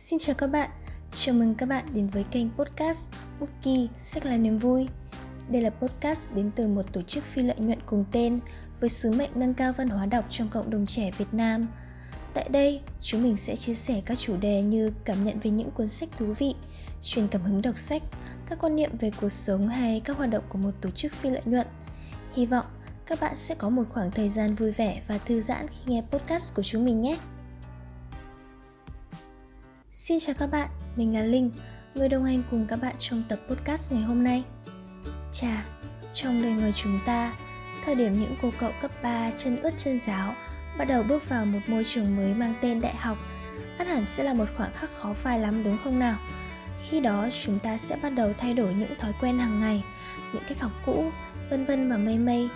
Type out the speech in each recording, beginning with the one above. Xin chào các bạn, chào mừng các bạn đến với kênh podcast Booky, sách là niềm vui. Đây là podcast đến từ một tổ chức phi lợi nhuận cùng tên với sứ mệnh nâng cao văn hóa đọc trong cộng đồng trẻ Việt Nam. Tại đây, chúng mình sẽ chia sẻ các chủ đề như cảm nhận về những cuốn sách thú vị, truyền cảm hứng đọc sách, các quan niệm về cuộc sống hay các hoạt động của một tổ chức phi lợi nhuận. Hy vọng các bạn sẽ có một khoảng thời gian vui vẻ và thư giãn khi nghe podcast của chúng mình nhé. Xin chào các bạn, mình là Linh, người đồng hành cùng các bạn trong tập podcast ngày hôm nay. Chà, trong đời người chúng ta, thời điểm những cô cậu cấp 3 chân ướt chân ráo bắt đầu bước vào một môi trường mới mang tên đại học, ắt hẳn sẽ là một khoảng khắc khó phai lắm đúng không nào? Khi đó chúng ta sẽ bắt đầu thay đổi những thói quen hàng ngày, những cách học cũ, vân vân và mây mây.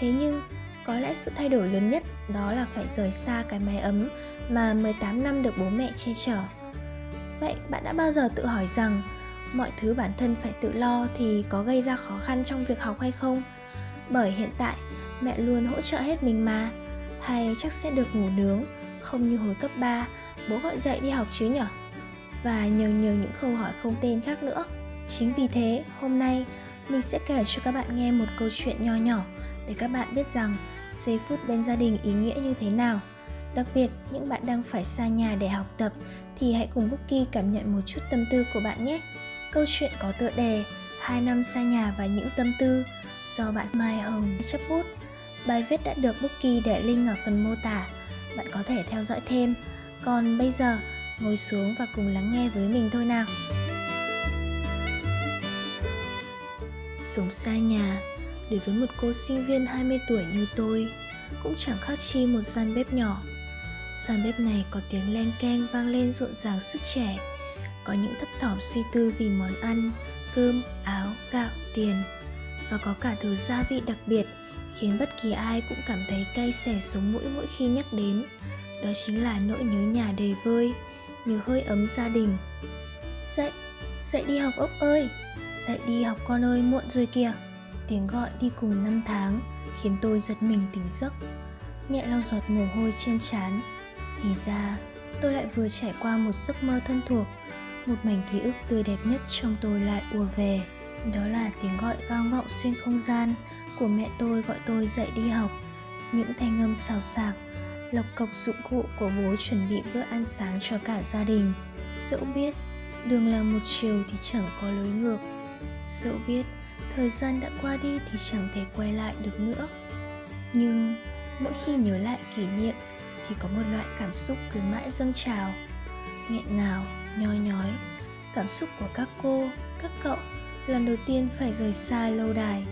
Thế nhưng, có lẽ sự thay đổi lớn nhất đó là phải rời xa cái mái ấm mà 18 năm được bố mẹ che chở. Vậy bạn đã bao giờ tự hỏi rằng mọi thứ bản thân phải tự lo thì có gây ra khó khăn trong việc học hay không? Bởi hiện tại mẹ luôn hỗ trợ hết mình mà. Hay chắc sẽ được ngủ nướng, không như hồi cấp 3 bố gọi dậy đi học chứ nhở? Và nhiều những câu hỏi không tên khác nữa. Chính vì thế hôm nay mình sẽ kể cho các bạn nghe một câu chuyện nho nhỏ để các bạn biết rằng giây phút bên gia đình ý nghĩa như thế nào. Đặc biệt, những bạn đang phải xa nhà để học tập thì hãy cùng Booky cảm nhận một chút tâm tư của bạn nhé. Câu chuyện có tựa đề 2 năm xa nhà và những tâm tư do bạn Mai Hồng chấp bút. Bài viết đã được Booky để link ở phần mô tả, bạn có thể theo dõi thêm. Còn bây giờ, ngồi xuống và cùng lắng nghe với mình thôi nào. Sống xa nhà, đối với một cô sinh viên 20 tuổi như tôi, cũng chẳng khác chi một gian bếp nhỏ. Gian bếp này có tiếng leng keng vang lên rộn ràng sức trẻ, có những thấp thỏm suy tư vì món ăn, cơm, áo, gạo, tiền, và có cả thứ gia vị đặc biệt khiến bất kỳ ai cũng cảm thấy cay xẻ sống mũi mỗi khi nhắc đến. Đó chính là nỗi nhớ nhà đầy vơi, nhớ hơi ấm gia đình. Dậy đi học ốc ơi, dậy đi học con ơi, muộn rồi kìa. Tiếng gọi đi cùng 5 tháng khiến tôi giật mình tỉnh giấc, nhẹ lau giọt mồ hôi trên trán. Thì ra tôi lại vừa trải qua một giấc mơ thân thuộc. Một mảnh ký ức tươi đẹp nhất trong tôi lại ùa về. Đó là tiếng gọi vang vọng xuyên không gian của mẹ tôi gọi tôi dậy đi học. Những thanh âm xào xạc, lộc cộc dụng cụ của bố chuẩn bị bữa ăn sáng cho cả gia đình. Dẫu biết đường là một chiều thì chẳng có lối ngược, dẫu biết thời gian đã qua đi thì chẳng thể quay lại được nữa. Nhưng mỗi khi nhớ lại kỷ niệm thì có một loại cảm xúc cứ mãi dâng trào, nghẹn ngào, nhói nhói. Cảm xúc của các cô, các cậu lần đầu tiên phải rời xa lâu đài,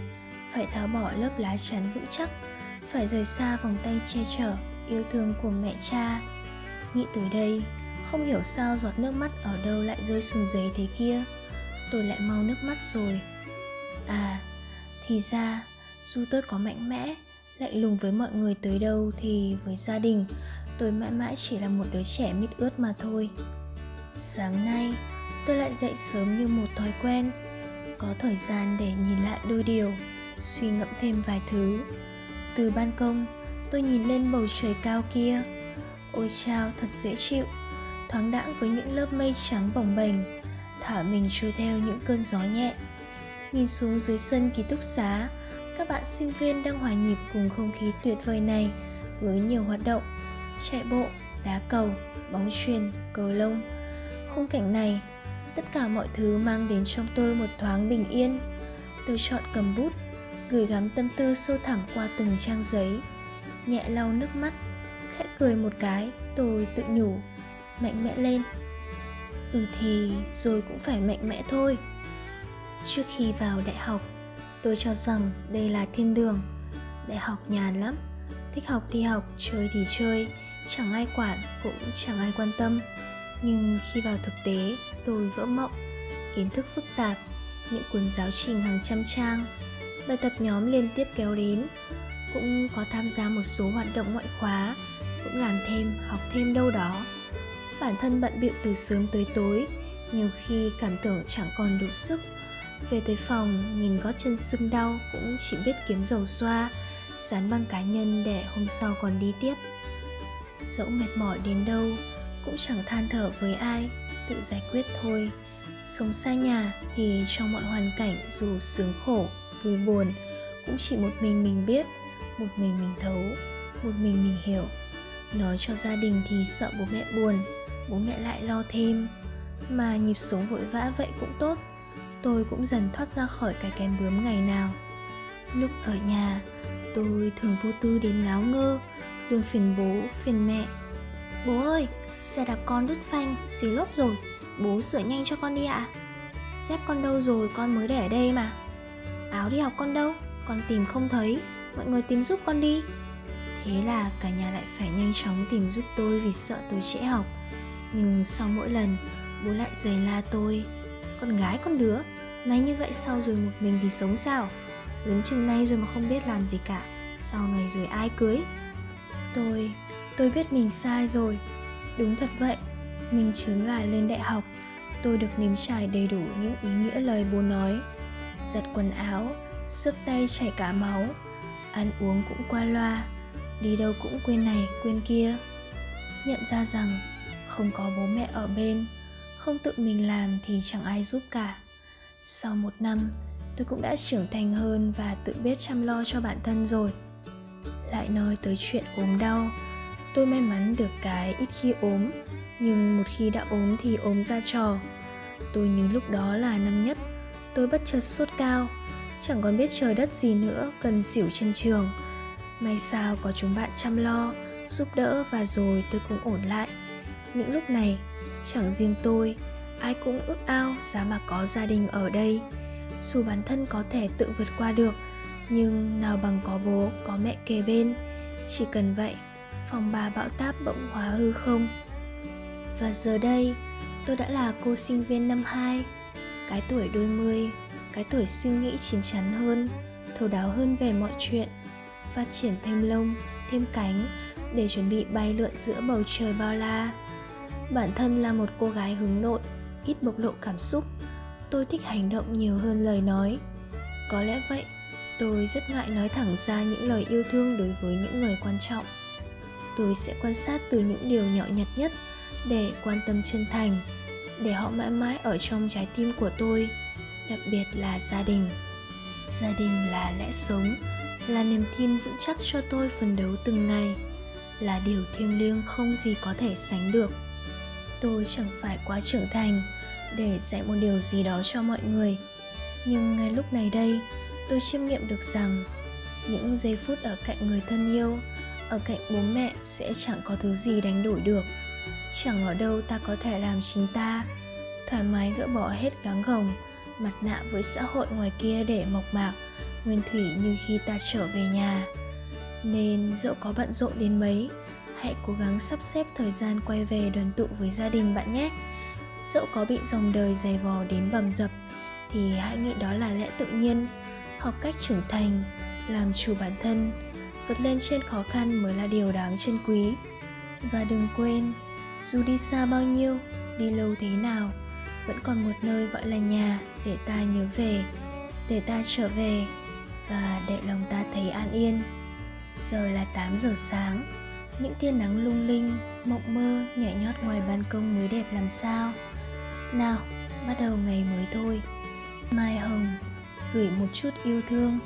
phải tháo bỏ lớp lá chắn vững chắc, phải rời xa vòng tay che chở, yêu thương của mẹ cha. Nghĩ tới đây, không hiểu sao giọt nước mắt ở đâu lại rơi xuống giấy thế kia. Tôi lại mau nước mắt rồi. À, thì ra, dù tôi có mạnh mẽ, lạnh lùng với mọi người tới đâu thì với gia đình, tôi mãi mãi chỉ là một đứa trẻ mít ướt mà thôi. Sáng nay, tôi lại dậy sớm như một thói quen, có thời gian để nhìn lại đôi điều, suy ngẫm thêm vài thứ. Từ ban công, tôi nhìn lên bầu trời cao kia. Ôi chao, thật dễ chịu, thoáng đãng với những lớp mây trắng bồng bềnh, thả mình trôi theo những cơn gió nhẹ. Nhìn xuống dưới sân ký túc xá, các bạn sinh viên đang hòa nhịp cùng không khí tuyệt vời này với nhiều hoạt động, chạy bộ, đá cầu, bóng chuyền, cầu lông. Khung cảnh này, tất cả mọi thứ mang đến trong tôi một thoáng bình yên. Tôi chọn cầm bút, gửi gắm tâm tư sâu thẳm qua từng trang giấy, nhẹ lau nước mắt, khẽ cười một cái, tôi tự nhủ, mạnh mẽ lên. Ừ thì rồi cũng phải mạnh mẽ thôi. Trước khi vào đại học, tôi cho rằng đây là thiên đường. Đại học nhàn lắm, thích học thì học, chơi thì chơi, chẳng ai quản, cũng chẳng ai quan tâm. Nhưng khi vào thực tế, tôi vỡ mộng. Kiến thức phức tạp, những cuốn giáo trình hàng trăm trang, bài tập nhóm liên tiếp kéo đến. Cũng có tham gia một số hoạt động ngoại khóa, cũng làm thêm, học thêm đâu đó. Bản thân bận bịu từ sớm tới tối, nhiều khi cảm tưởng chẳng còn đủ sức. Về tới phòng, nhìn gót chân sưng đau cũng chỉ biết kiếm dầu xoa, dán băng cá nhân để hôm sau còn đi tiếp. Dẫu mệt mỏi đến đâu, cũng chẳng than thở với ai, tự giải quyết thôi. Sống xa nhà thì trong mọi hoàn cảnh, dù sướng khổ, vui buồn, cũng chỉ một mình biết, một mình thấu, một mình hiểu. Nói cho gia đình thì sợ bố mẹ buồn, bố mẹ lại lo thêm. Mà nhịp sống vội vã vậy cũng tốt, tôi cũng dần thoát ra khỏi cái kén bướm ngày nào. Lúc ở nhà, tôi thường vô tư đến ngáo ngơ, luôn phiền bố, phiền mẹ. Bố ơi, xe đạp con đứt phanh, xì lốp rồi, bố sửa nhanh cho con đi ạ. Dép con đâu rồi, con mới để ở đây mà. Áo đi học con đâu, con tìm không thấy, mọi người tìm giúp con đi. Thế là cả nhà lại phải nhanh chóng tìm giúp tôi vì sợ tôi trễ học. Nhưng sau mỗi lần, bố lại giày la tôi. Con gái con đứa, nay như vậy sao rồi một mình thì sống sao? Lớn chừng nay rồi mà không biết làm gì cả, sau này rồi ai cưới? Tôi biết mình sai rồi. Đúng thật vậy, mình chướng lại lên đại học, tôi được nếm trải đầy đủ những ý nghĩa lời bố nói. Giặt quần áo, xước tay chảy cả máu, ăn uống cũng qua loa, đi đâu cũng quên này quên kia. Nhận ra rằng không có bố mẹ ở bên, không tự mình làm thì chẳng ai giúp cả. Sau 1 năm, tôi cũng đã trưởng thành hơn và tự biết chăm lo cho bản thân rồi. Lại nói tới chuyện ốm đau, tôi may mắn được cái ít khi ốm, nhưng một khi đã ốm thì ốm ra trò. Tôi nhớ lúc đó là năm nhất, tôi bất chợt sốt cao, chẳng còn biết trời đất gì nữa, cần xỉu trên trường. May sao có chúng bạn chăm lo, giúp đỡ và rồi tôi cũng ổn lại. Những lúc này, chẳng riêng tôi, ai cũng ước ao giá mà có gia đình ở đây. Dù bản thân có thể tự vượt qua được, nhưng nào bằng có bố, có mẹ kề bên. Chỉ cần vậy, phòng bà bão táp bỗng hóa hư không. Và giờ đây, tôi đã là cô sinh viên năm 2. Cái tuổi đôi mươi, cái tuổi suy nghĩ chín chắn hơn, thấu đáo hơn về mọi chuyện, phát triển thêm lông, thêm cánh để chuẩn bị bay lượn giữa bầu trời bao la. Bản thân là một cô gái hướng nội, ít bộc lộ cảm xúc. Tôi thích hành động nhiều hơn lời nói. Có lẽ vậy, tôi rất ngại nói thẳng ra những lời yêu thương đối với những người quan trọng. Tôi sẽ quan sát từ những điều nhỏ nhặt nhất để quan tâm chân thành, để họ mãi mãi ở trong trái tim của tôi, đặc biệt là gia đình. Gia đình là lẽ sống, là niềm tin vững chắc cho tôi phấn đấu từng ngày, là điều thiêng liêng không gì có thể sánh được. Tôi chẳng phải quá trưởng thành để dạy một điều gì đó cho mọi người, nhưng ngay lúc này đây, tôi chiêm nghiệm được rằng những giây phút ở cạnh người thân yêu, ở cạnh bố mẹ sẽ chẳng có thứ gì đánh đổi được. Chẳng ở đâu ta có thể làm chính ta, thoải mái gỡ bỏ hết gắng gồng, mặt nạ với xã hội ngoài kia để mộc mạc, nguyên thủy như khi ta trở về nhà. Nên dẫu có bận rộn đến mấy, hãy cố gắng sắp xếp thời gian quay về đoàn tụ với gia đình bạn nhé. Dẫu có bị dòng đời giày vò đến bầm dập, thì hãy nghĩ đó là lẽ tự nhiên. Học cách trưởng thành, làm chủ bản thân, vượt lên trên khó khăn mới là điều đáng trân quý. Và đừng quên, dù đi xa bao nhiêu, đi lâu thế nào, vẫn còn một nơi gọi là nhà để ta nhớ về, để ta trở về và để lòng ta thấy an yên. Giờ là 8 giờ sáng, những tia nắng lung linh, mộng mơ nhảy nhót ngoài ban công mới đẹp làm sao. Nào, bắt đầu ngày mới thôi. Mai Hồng gửi một chút yêu thương.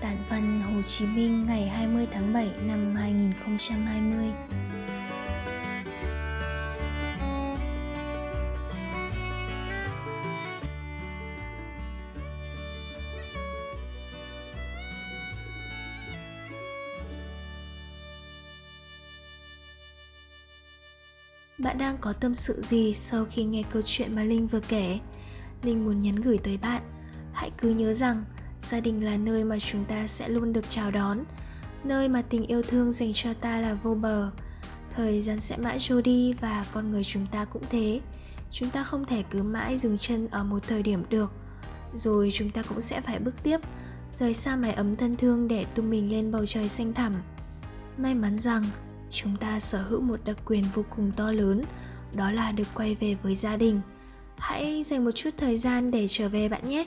Tản văn Hồ Chí Minh ngày 20 tháng 7 năm 2020. Bạn đang có tâm sự gì sau khi nghe câu chuyện mà Linh vừa kể? Linh muốn nhắn gửi tới bạn, hãy cứ nhớ rằng gia đình là nơi mà chúng ta sẽ luôn được chào đón, nơi mà tình yêu thương dành cho ta là vô bờ. Thời gian sẽ mãi trôi đi và con người chúng ta cũng thế. Chúng ta không thể cứ mãi dừng chân ở một thời điểm được. Rồi chúng ta cũng sẽ phải bước tiếp, rời xa mái ấm thân thương để tung mình lên bầu trời xanh thẳm. May mắn rằng chúng ta sở hữu một đặc quyền vô cùng to lớn, đó là được quay về với gia đình. Hãy dành một chút thời gian để trở về bạn nhé.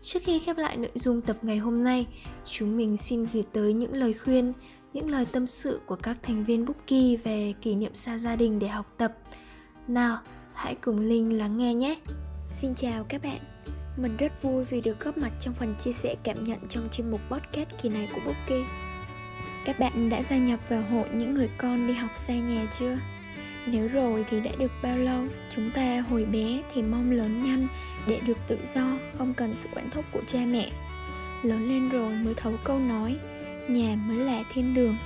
Trước khi khép lại nội dung tập ngày hôm nay, chúng mình xin gửi tới những lời khuyên, những lời tâm sự của các thành viên Booky về kỷ niệm xa gia đình để học tập. Nào, hãy cùng Linh lắng nghe nhé. Xin chào các bạn. Mình rất vui vì được góp mặt trong phần chia sẻ cảm nhận trong chuyên mục podcast kỳ này của Booky. Các bạn đã gia nhập vào hội những người con đi học xa nhà chưa? Nếu rồi thì đã được bao lâu? Chúng ta hồi bé thì mong lớn nhanh để được tự do, không cần sự quản thúc của cha mẹ. Lớn lên rồi mới thấu câu nói, nhà mới là thiên đường.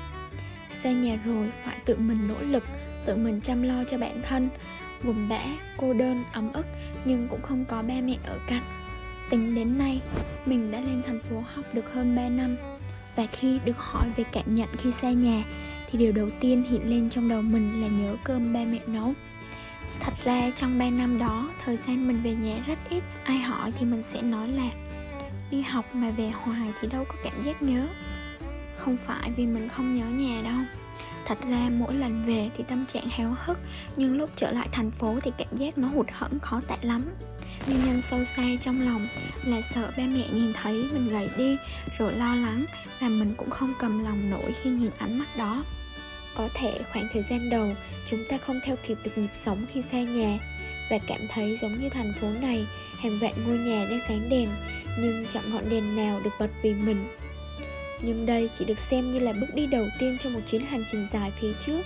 Xa nhà rồi phải tự mình nỗ lực, tự mình chăm lo cho bản thân. Buồn bã, cô đơn, ấm ức nhưng cũng không có ba mẹ ở cạnh. Tính đến nay, mình đã lên thành phố học được hơn 3 năm. Và khi được hỏi về cảm nhận khi xa nhà thì điều đầu tiên hiện lên trong đầu mình là nhớ cơm ba mẹ nấu. Thật ra trong 3 năm đó, thời gian mình về nhà rất ít. Ai hỏi thì mình sẽ nói là đi học mà về hoài thì đâu có cảm giác nhớ. Không phải vì mình không nhớ nhà đâu. Thật ra mỗi lần về thì tâm trạng háo hức, nhưng lúc trở lại thành phố thì cảm giác nó hụt hẫng khó tả lắm. Nguyên nhân sâu xa trong lòng là sợ ba mẹ nhìn thấy mình gầy đi rồi lo lắng, và mình cũng không cầm lòng nổi khi nhìn ánh mắt đó. Có thể khoảng thời gian đầu chúng ta không theo kịp được nhịp sống khi xa nhà và cảm thấy giống như thành phố này, hàng vạn ngôi nhà đang sáng đèn nhưng chẳng ngọn đèn nào được bật vì mình. Nhưng đây chỉ được xem như là bước đi đầu tiên trong một chuyến hành trình dài phía trước.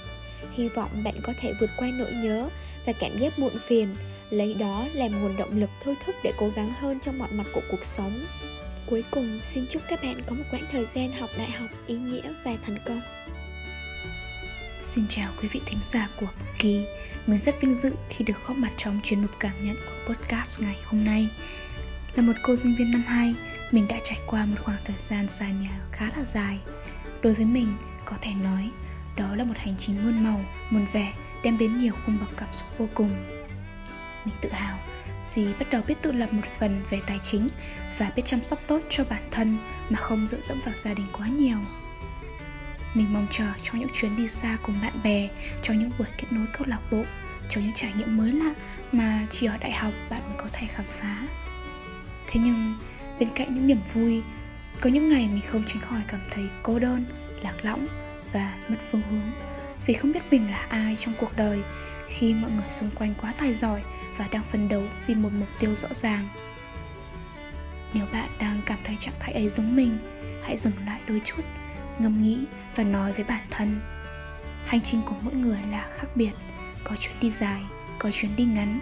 Hy vọng bạn có thể vượt qua nỗi nhớ và cảm giác muộn phiền, lấy đó làm nguồn động lực thôi thúc để cố gắng hơn trong mọi mặt của cuộc sống. Cuối cùng, xin chúc các bạn có một quãng thời gian học đại học ý nghĩa và thành công. Xin chào quý vị thính giả của Booky. Mình rất vinh dự khi được góp mặt trong chuyên mục cảm nhận của podcast ngày hôm nay. Là một cô sinh viên năm 2, mình đã trải qua một khoảng thời gian xa nhà khá là dài. Đối với mình, có thể nói, đó là một hành trình muôn màu, muôn vẻ, đem đến nhiều cung bậc cảm xúc vô cùng. Mình tự hào vì bắt đầu biết tự lập một phần về tài chính và biết chăm sóc tốt cho bản thân mà không dựa dẫm vào gia đình quá nhiều. Mình mong chờ cho những chuyến đi xa cùng bạn bè, cho những buổi kết nối câu lạc bộ, cho những trải nghiệm mới lạ mà chỉ ở đại học bạn mới có thể khám phá. Thế nhưng, bên cạnh những niềm vui, có những ngày mình không tránh khỏi cảm thấy cô đơn, lạc lõng và mất phương hướng vì không biết mình là ai trong cuộc đời khi mọi người xung quanh quá tài giỏi và đang phấn đấu vì một mục tiêu rõ ràng. Nếu bạn đang cảm thấy trạng thái ấy giống mình, hãy dừng lại đôi chút, ngẫm nghĩ và nói với bản thân. Hành trình của mỗi người là khác biệt, có chuyến đi dài, có chuyến đi ngắn.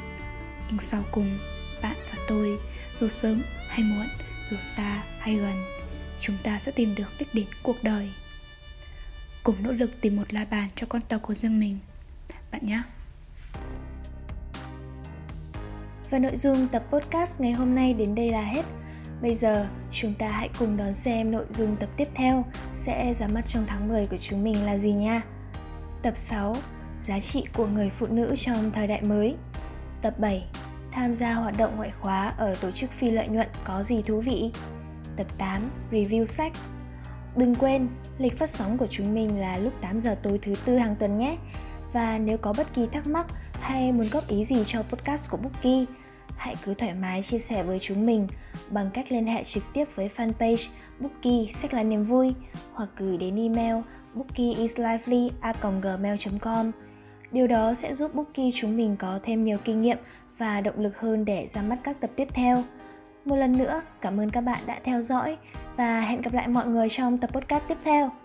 Nhưng sau cùng, bạn và tôi, dù sớm hay muộn, dù xa hay gần, chúng ta sẽ tìm được đích đến cuộc đời. Cùng nỗ lực tìm một la bàn cho con tàu của riêng mình, bạn nhé. Và nội dung tập podcast ngày hôm nay đến đây là hết. Bây giờ chúng ta hãy cùng đón xem nội dung tập tiếp theo sẽ ra mắt trong tháng 10 của chúng mình là gì nha. Tập 6, giá trị của người phụ nữ trong thời đại mới. Tập 7, tham gia hoạt động ngoại khóa ở tổ chức phi lợi nhuận có gì thú vị. Tập 8, review sách. Đừng quên, lịch phát sóng của chúng mình là lúc 8 giờ tối thứ Tư hàng tuần nhé. Và nếu có bất kỳ thắc mắc hay muốn góp ý gì cho podcast của Booky, hãy cứ thoải mái chia sẻ với chúng mình bằng cách liên hệ trực tiếp với fanpage Booky Sách là niềm vui hoặc gửi đến email bookyisLively@gmail.com. Điều đó sẽ giúp Booky chúng mình có thêm nhiều kinh nghiệm và động lực hơn để ra mắt các tập tiếp theo. Một lần nữa, cảm ơn các bạn đã theo dõi và hẹn gặp lại mọi người trong tập podcast tiếp theo.